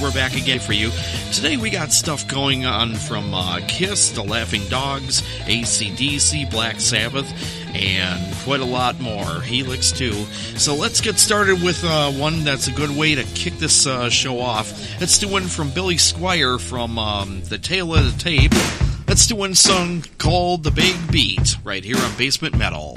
We're back again for you. Today we got stuff going on from Kiss to Laughing Dogs, AC/DC, Black Sabbath, and quite a lot more. Helix, too. So let's get started with one that's a good way to kick this show off. Let's do one from Billy Squier from The Tale of the Tape. Let's do one song called The Big Beat right here on Basement Metal.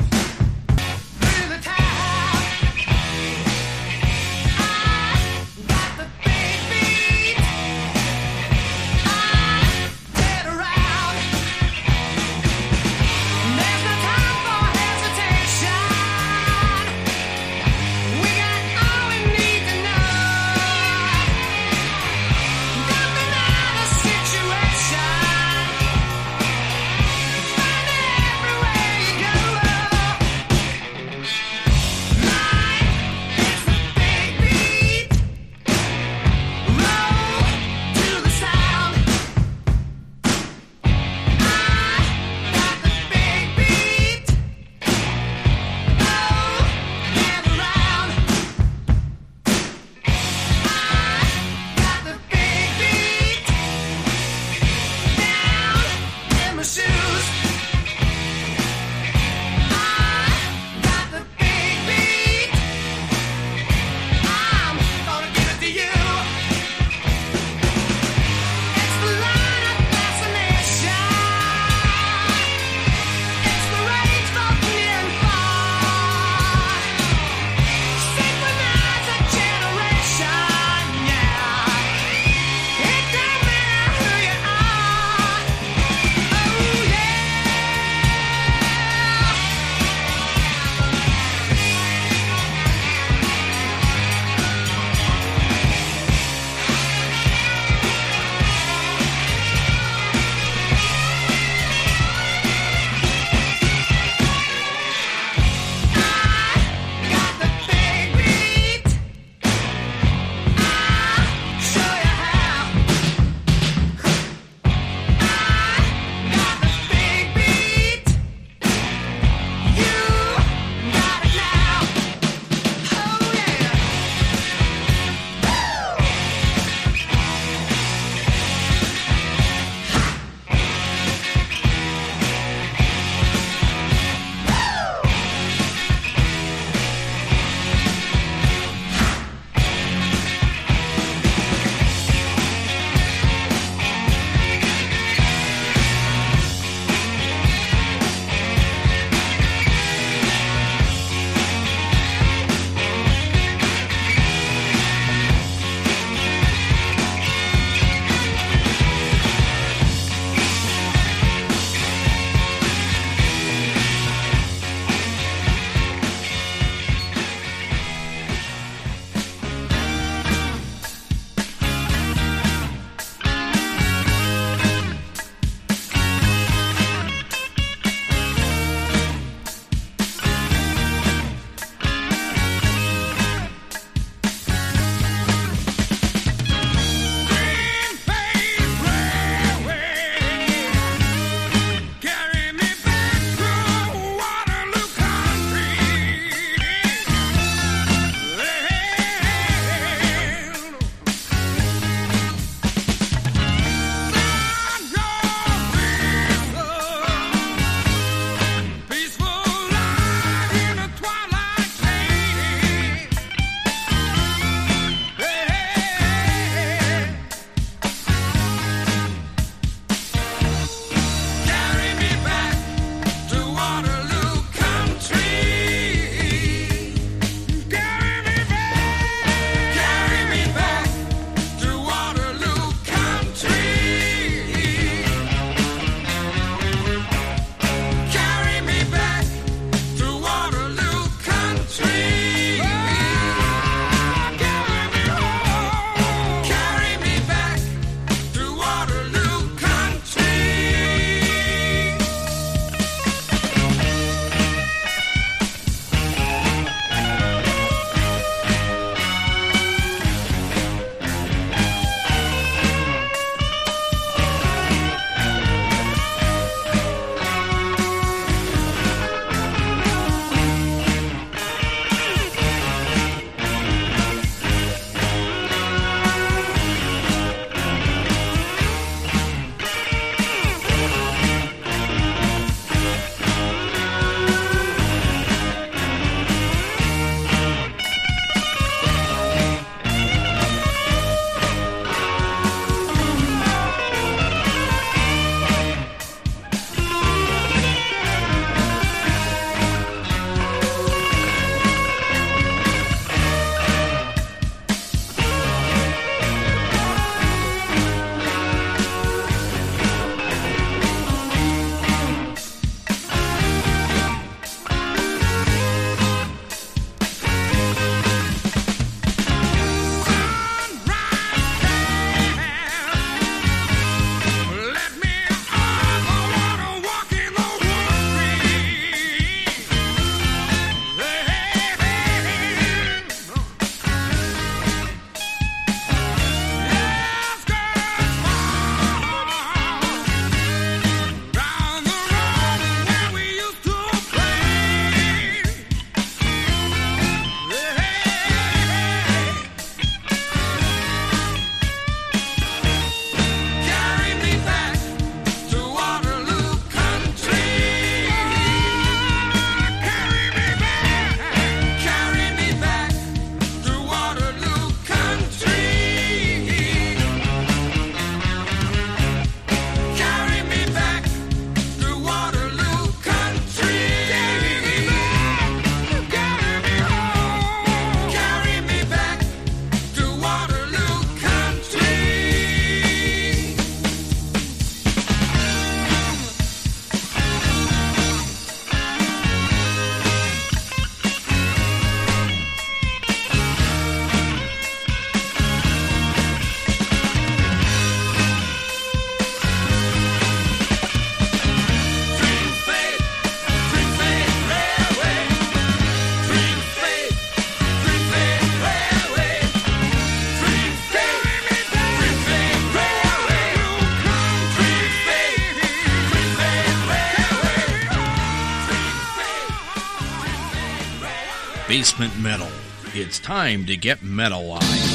Basement Metal. It's time to get metalized.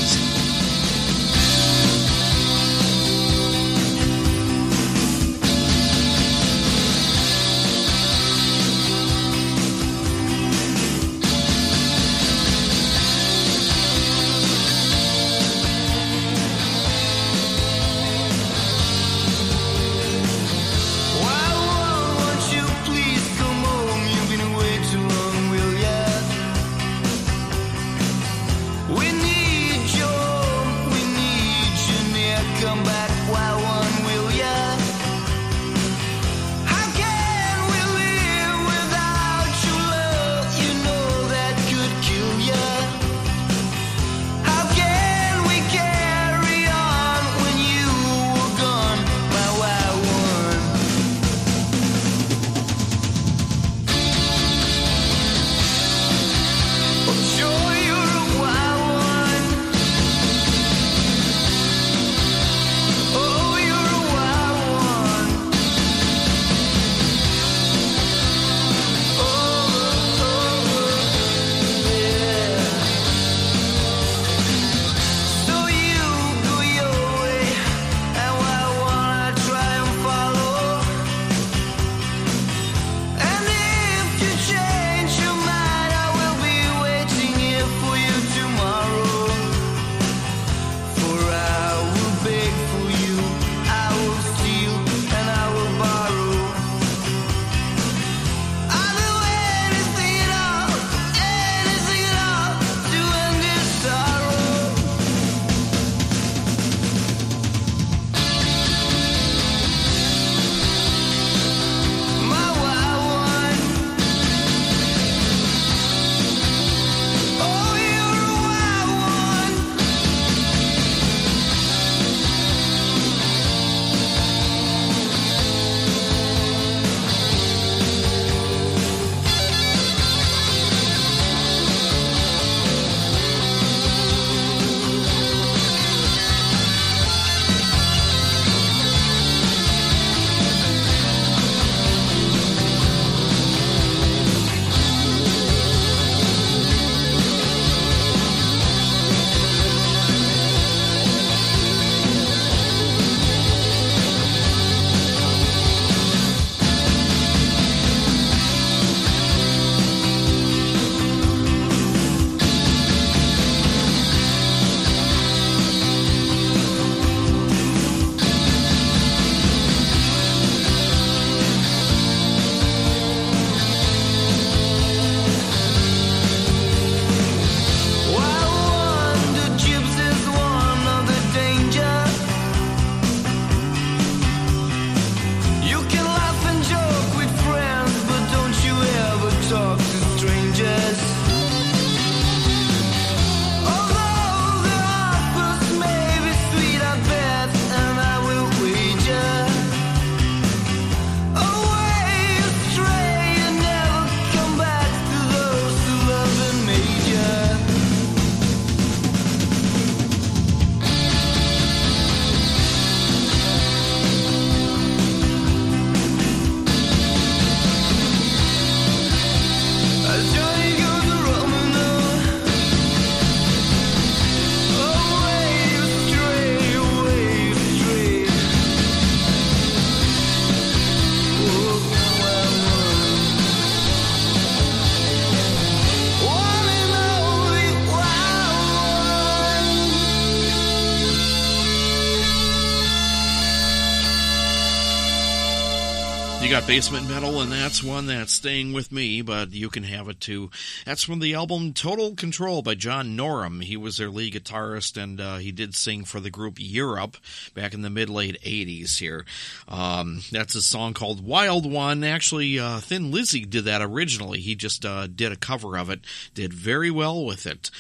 Basement Metal, and that's one that's staying with me, but you can have it too. That's from the album Total Control by John Norum. He was their lead guitarist, and he did sing for the group Europe back in the mid-late 80s here. That's a song called Wild One. Actually, Thin Lizzy did that originally. He just did a cover of it, did very well with it.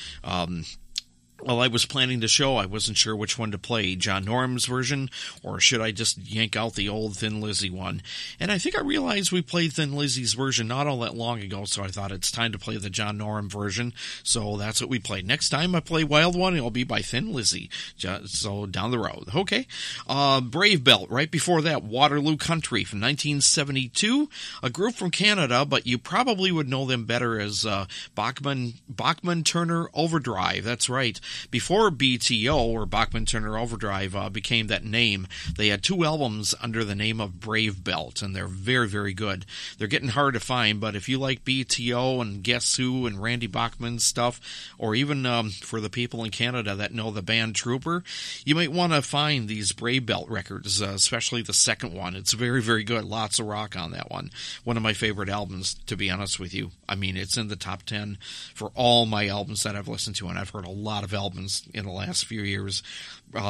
While I was planning the show, I wasn't sure which one to play, John Norum's version, or should I just yank out the old Thin Lizzy one? And I think I realized we played Thin Lizzy's version not all that long ago, so I thought it's time to play the John Norum version, so that's what we played. Next time I play Wild One, it'll be by Thin Lizzy, so down the road. Okay, Brave Belt, right before that, Waterloo Country from 1972, a group from Canada, but you probably would know them better as Bachman-Turner Overdrive, that's right. Before BTO, or Bachman-Turner Overdrive, became that name, they had two albums under the name of Brave Belt, and they're very, very good. They're getting hard to find, but if you like BTO and Guess Who and Randy Bachman's stuff, or even for the people in Canada that know the band Trooper, you might want to find these Brave Belt records, especially the second one. It's very, very good. Lots of rock on that one. One of my favorite albums, to be honest with you. I mean, it's in the top 10 for all my albums that I've listened to, and I've heard a lot of albums in the last few years.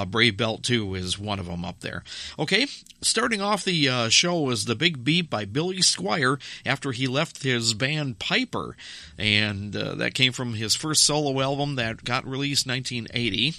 Brave Belt 2 is one of them up there. Okay, starting off the show was The Big Beat by Billy Squier after he left his band Piper, and that came from his first solo album that got released in 1980.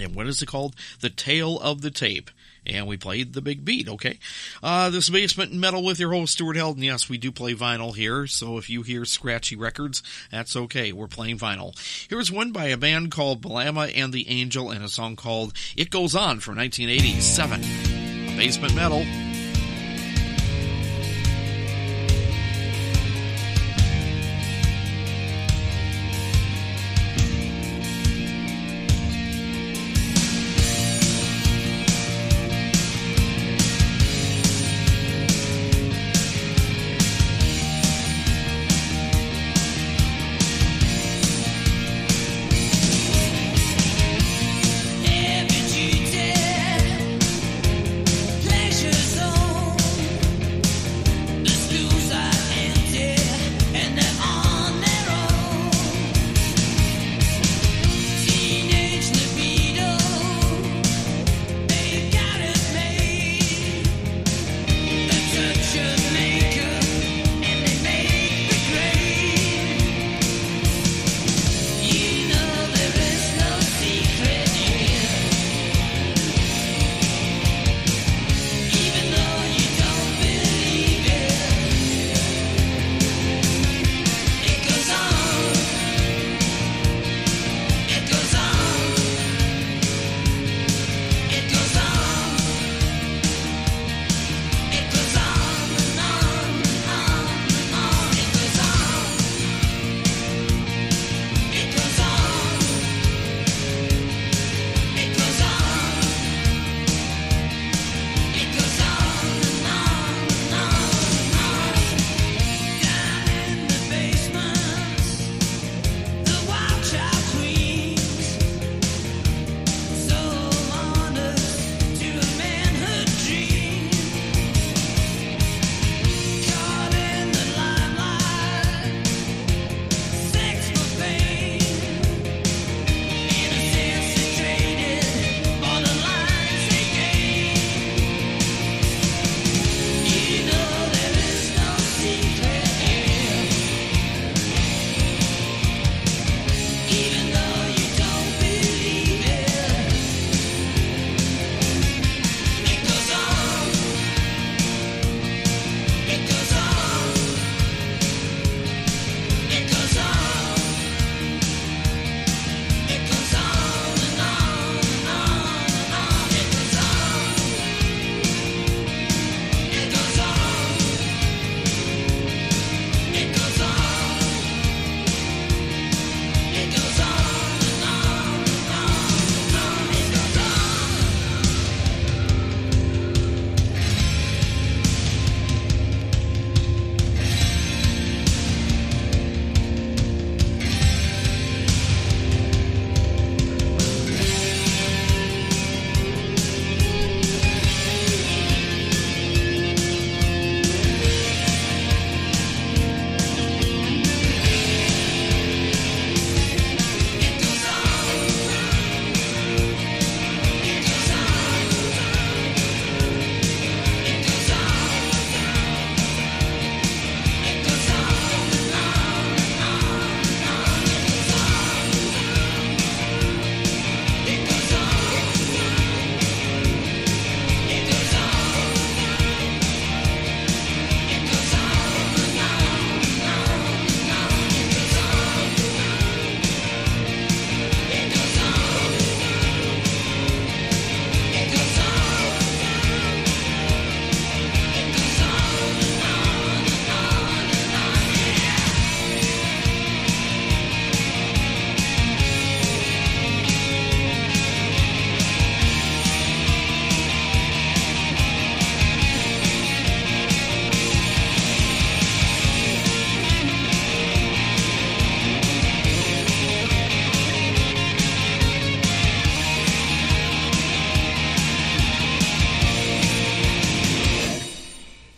And what is it called? The Tale of the Tape. And we played The Big Beat, okay? This Basement Metal with your host, Stuart Helden. Yes, we do play vinyl here, so if you hear scratchy records, that's okay. We're playing vinyl. Here's one by a band called Bellama and the Angel and a song called It Goes On from 1987. Basement Metal. Pleasures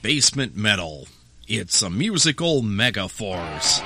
Basement Metal. It's a musical megaforce.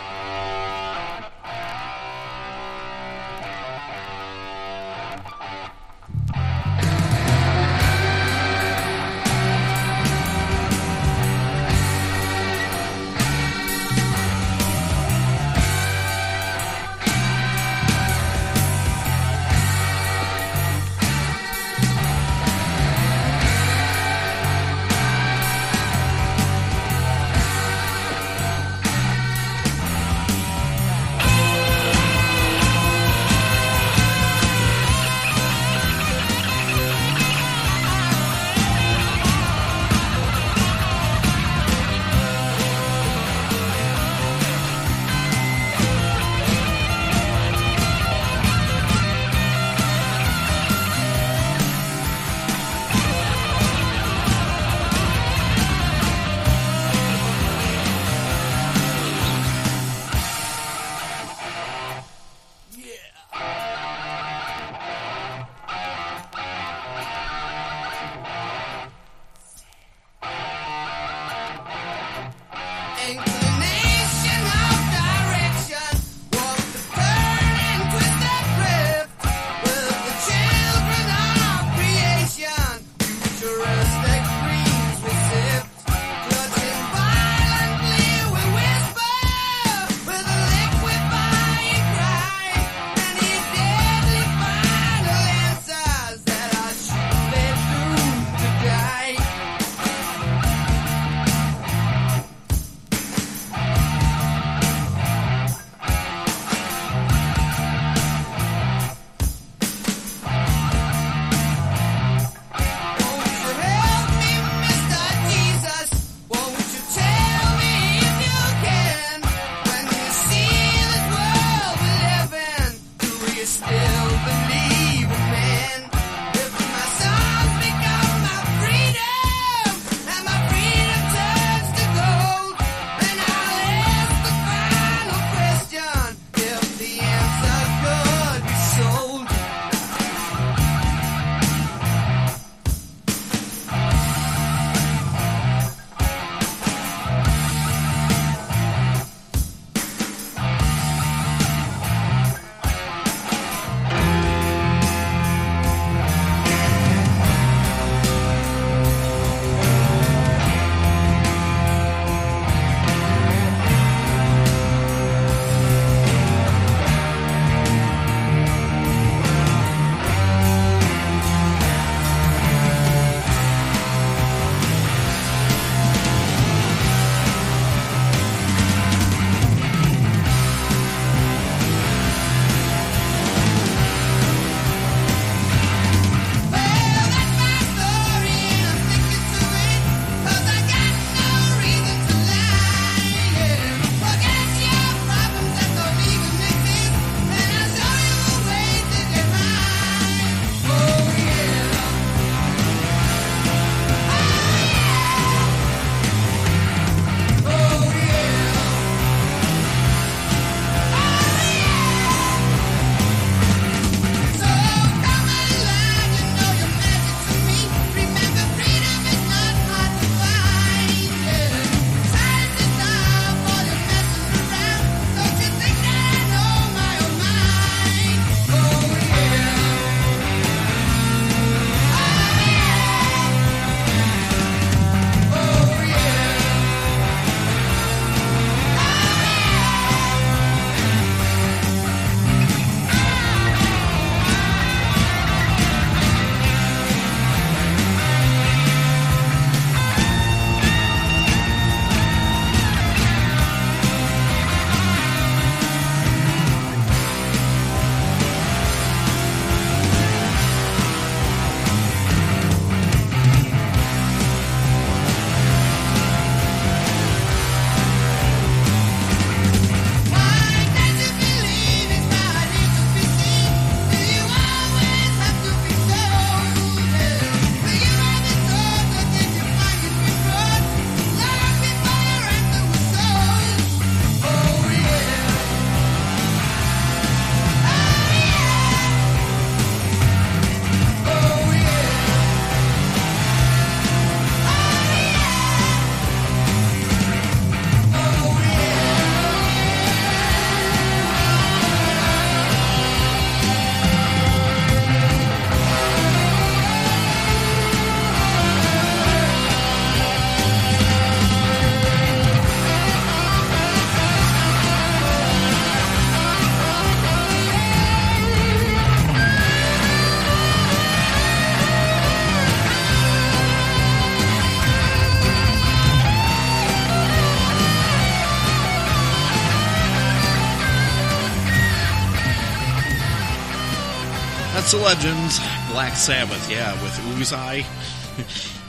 That's the legend. Black Sabbath, yeah, with Ozzy.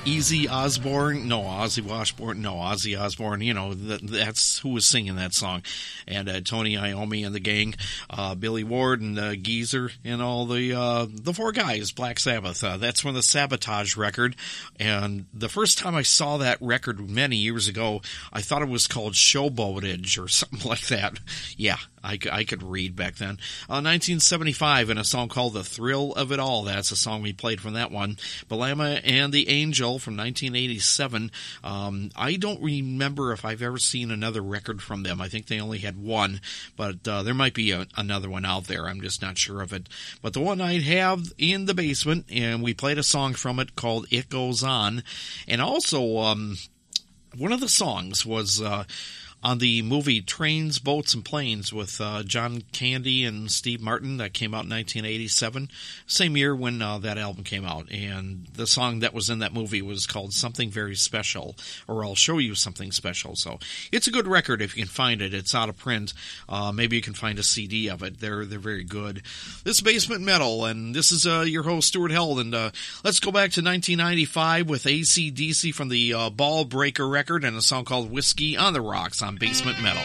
Ozzy Osbourne, you know, that's who was singing that song. And Tony Iommi and the gang, Billy Ward and Geezer and all the four guys, Black Sabbath. That's from the Sabotage record. And the first time I saw that record many years ago, I thought it was called Showboatage or something like that. Yeah, I could read back then. 1975 in a song called The Thrill of It All. That's a song we played from that one. Bellama and the Angel from 1987. I don't remember if I've ever seen another record from them. I think they only had one, but there might be another one out there. I'm just not sure of it. But the one I have in the basement, and we played a song from it called It Goes On. And also, one of the songs was... on the movie Trains, Boats, and Planes with John Candy and Steve Martin that came out in 1987, same year when that album came out. And the song that was in that movie was called Something Very Special, or I'll Show You Something Special. So it's a good record if you can find it. It's out of print. Maybe you can find a CD of it. They're very good. This is Basement Metal, and this is your host, Stuart Helden. Let's go back to 1995 with AC/DC from the Ballbreaker record and a song called Whiskey on the Rocks. Basement Metal.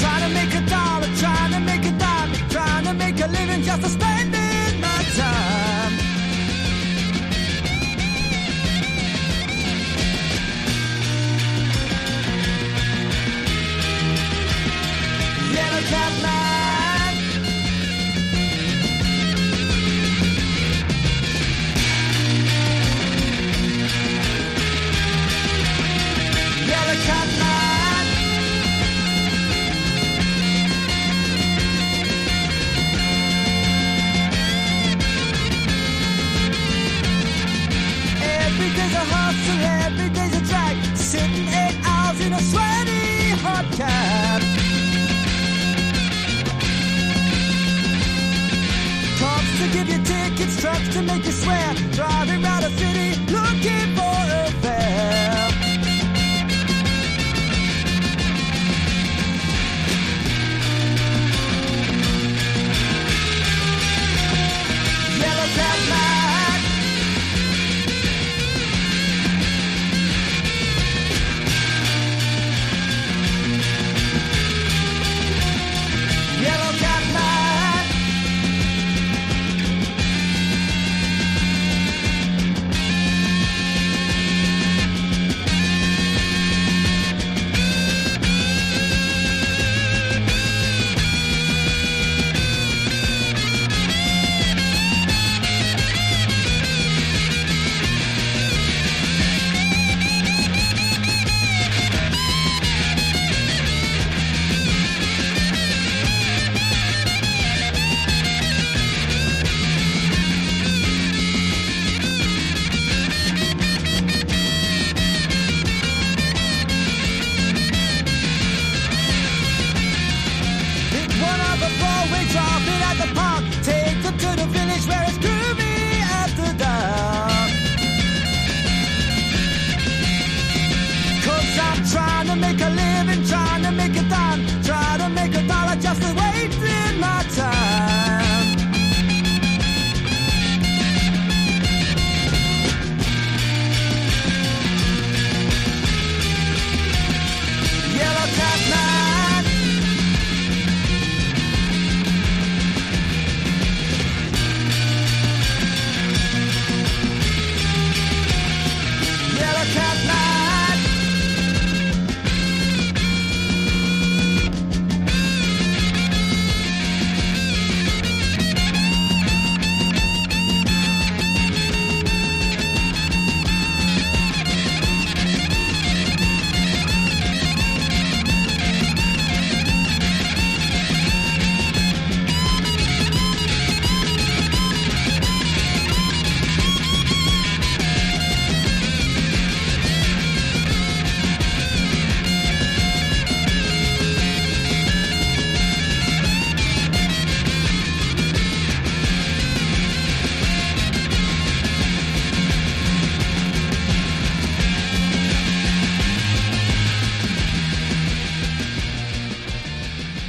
Trying to make a dollar, trying to make a dime, trying to make a living just to spend in my time. Yellow Cap Man. Yellow Cap Man. Every day's a drag, sitting 8 hours in a sweaty hot cab. Cops to give you tickets, trucks to make you swear, driving round the city looking for a fare. Yellow Cap Man.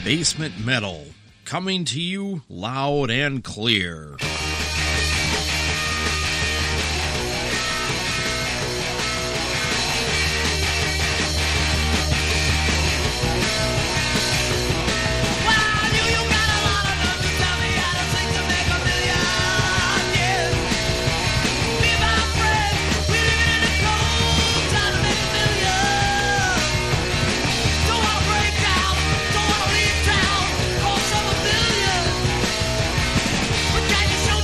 Basement Metal, coming to you loud and clear. Show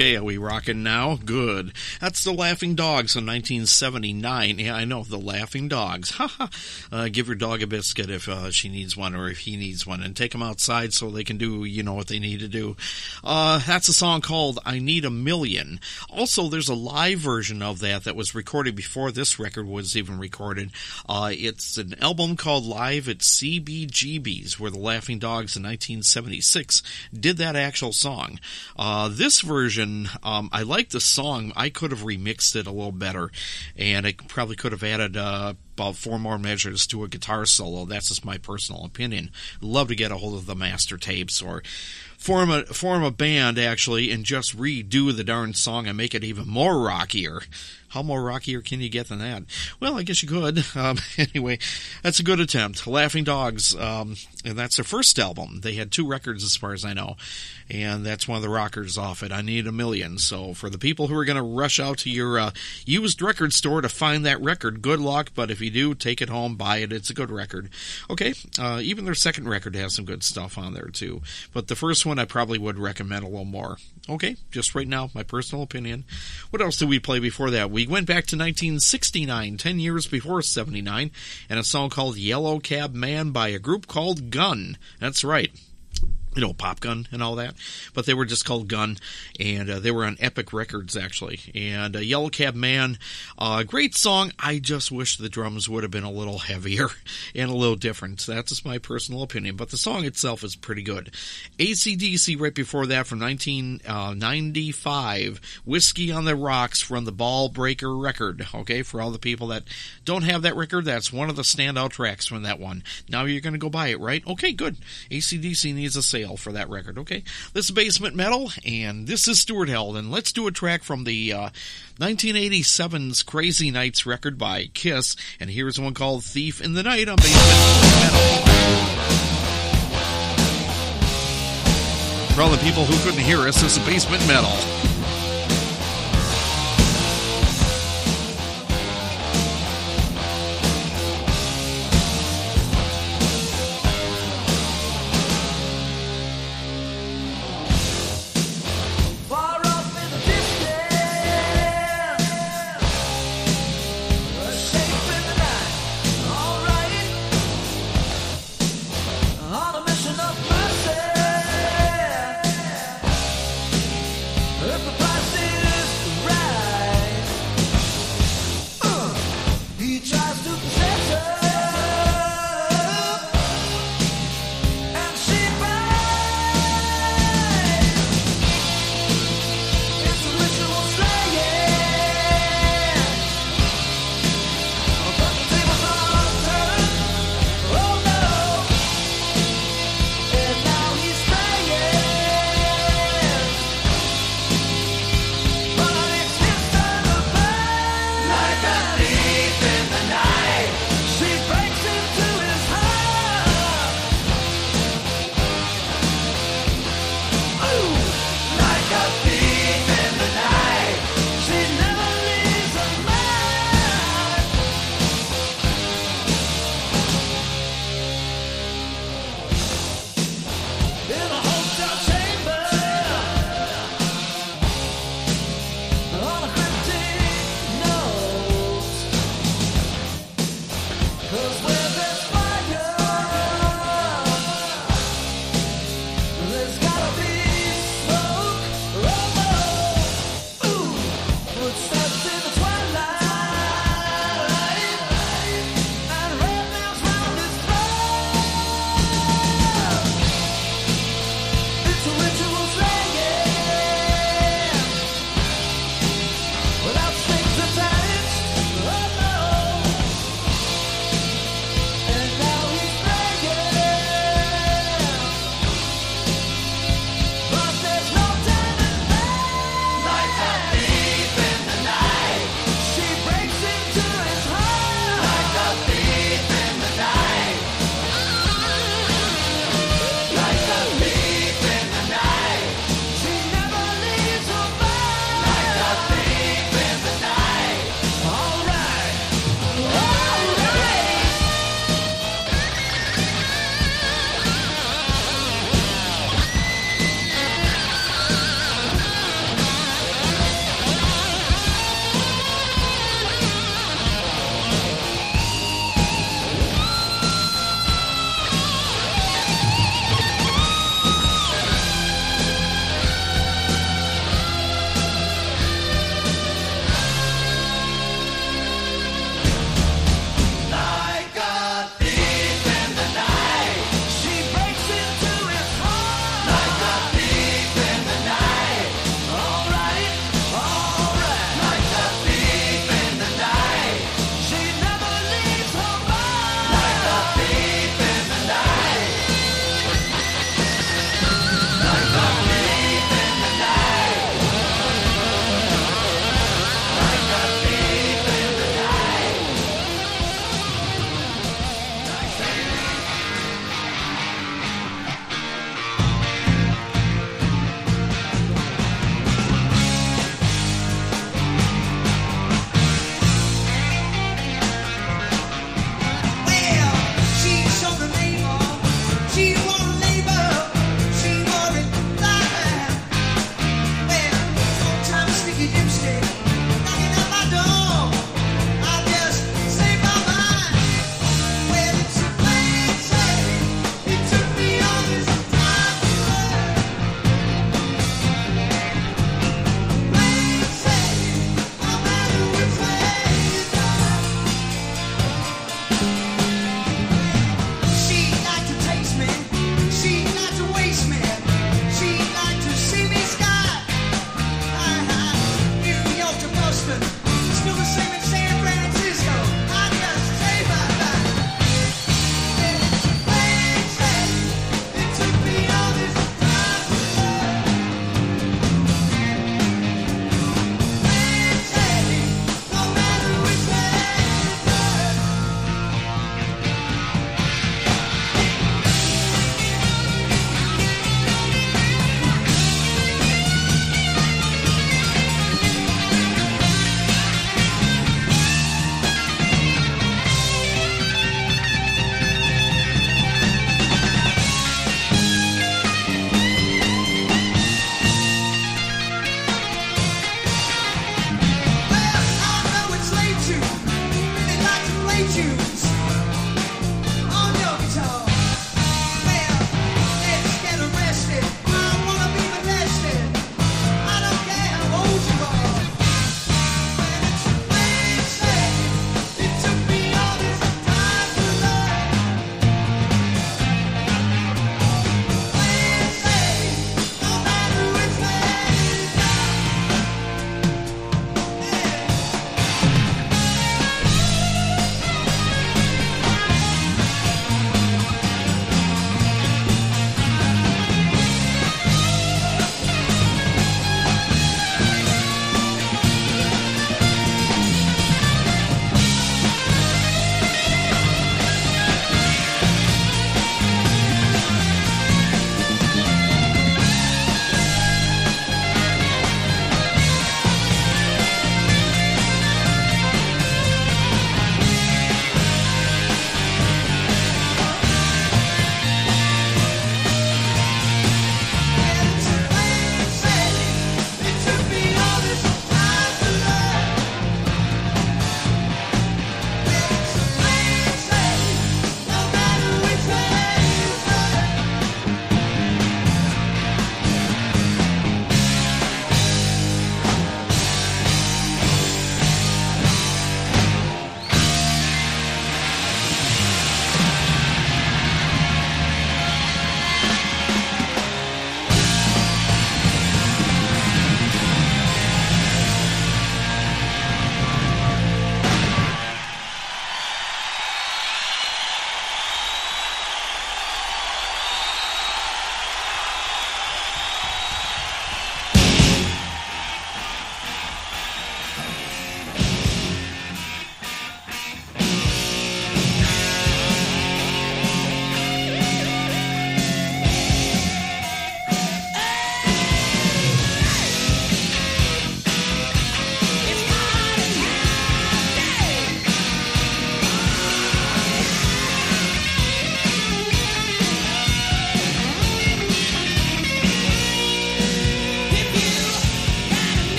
Okay, are we rocking now? Good. That's the Laughing Dogs in 1979. Yeah, I know, the Laughing Dogs. Give your dog a biscuit if she needs one or if he needs one, and take them outside so they can do, you know, what they need to do. That's a song called I Need a Million. Also, there's a live version of that that was recorded before this record was even recorded. It's an album called Live at CBGB's, where the Laughing Dogs in 1976 did that actual song. This version, I like the song. I could have remixed it a little better, and I probably could have added about four more measures to a guitar solo. That's just my personal opinion. Love to get a hold of the master tapes or form a band, actually, and just redo the darn song and make it even more rockier. How more rockier can you get than that? Well, I guess you could. Anyway, that's a good attempt. Laughing Dogs, and that's their first album. They had two records as far as I know, and that's one of the rockers off it, I Need a Million. So for the people who are going to rush out to your used record store to find that record, good luck, but if you do, take it home, buy it. It's a good record. Okay, even their second record has some good stuff on there, too. But the first one I probably would recommend a little more. Okay, just right now, my personal opinion. What else did we play before that? We went back to 1969, 10 years before 79, and a song called Yellow Cab Man by a group called Gun. That's right. You know, Pop Gun and all that. But they were just called Gun, and they were on Epic Records, actually. And Yellow Cab Man, great song. I just wish the drums would have been a little heavier and a little different. That's just my personal opinion. But the song itself is pretty good. AC/DC right before that from 1995. Whiskey on the Rocks from the Ballbreaker record. Okay, for all the people that don't have that record, that's one of the standout tracks from that one. Now you're going to go buy it, right? Okay, good. AC/DC needs a sale for that record, okay? This is Basement Metal, and this is Stuart Helden. Let's do a track from the 1987's Crazy Nights record by Kiss, and here's one called Thief in the Night on Basement Metal. For all the people who couldn't hear us, this is Basement Metal. Up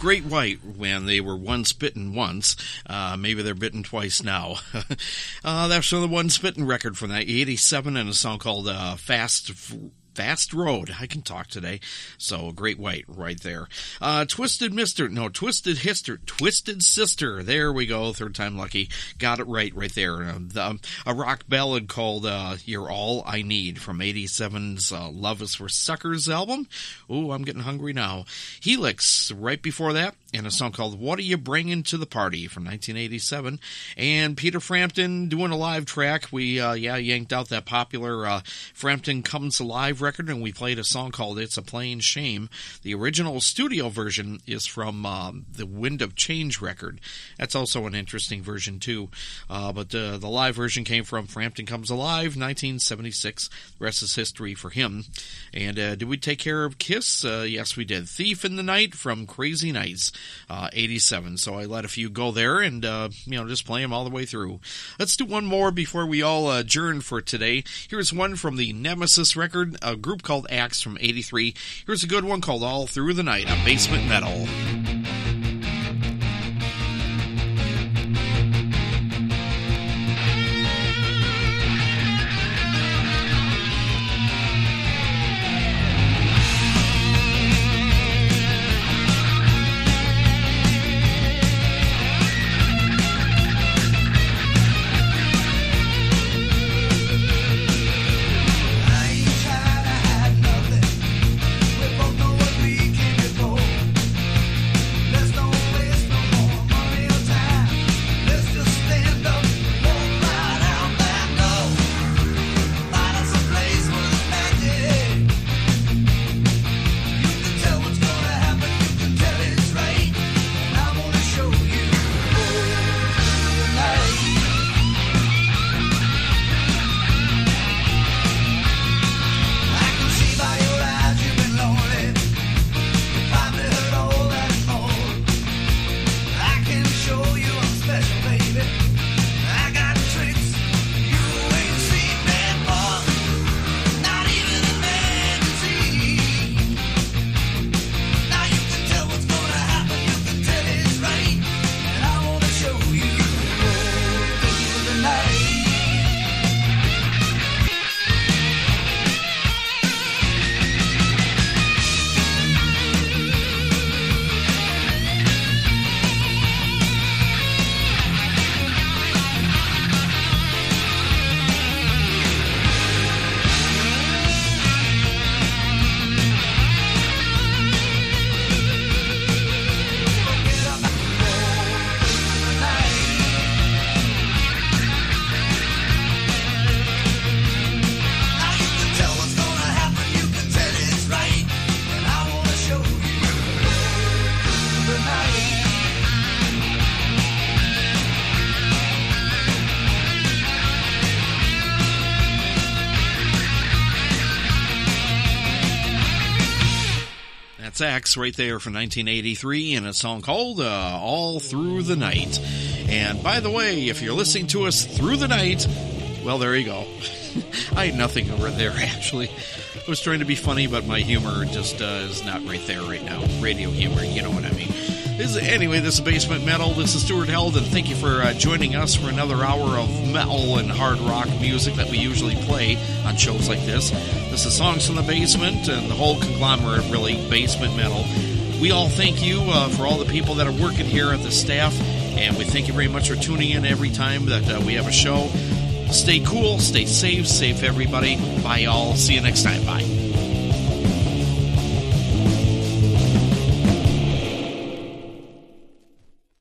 Great White, when they were once bitten once. Maybe they're bitten twice now. That's another one spitting record from that 87 and a song called Fast Road. I can talk today. So, Great White right there. Twisted Sister. There we go. Third time lucky. Got it right there. A rock ballad called You're All I Need from 87's Love Is for Suckers album. Ooh, I'm getting hungry now. Helix right before that, and a song called What Are You Bringing to the Party from 1987. And Peter Frampton doing a live track. We yanked out that popular Frampton Comes Alive record, and we played a song called It's a Plain Shame. The original studio version is from the Wind of Change record. That's also an interesting version too. But the live version came from Frampton Comes Alive, 1976. The rest is history for him. And did we take care of Kiss? Yes, we did. Thief in the Night from Crazy Nights. 87. So I let a few go there and, just play them all the way through. Let's do one more before we all adjourn for today. Here's one from the Nemesis record, a group called Axe from 83. Here's a good one called All Through the Night on Basement Metal. Axe right there from 1983 in a song called All Through the Night. And by the way, if you're listening to us through the night, well, there you go. I had nothing over there, actually. I was trying to be funny, but my humor just is not right there right now. Radio humor, you know what I mean. This is Basement Metal. This is Stuart Helden. Thank you for joining us for another hour of metal and hard rock music that we usually play on shows like this. This is Songs from the Basement and the whole conglomerate, really, Basement Metal. We all thank you for all the people that are working here at the staff, and we thank you very much for tuning in every time that we have a show. Stay cool, stay safe, everybody. Bye, y'all. See you next time. Bye.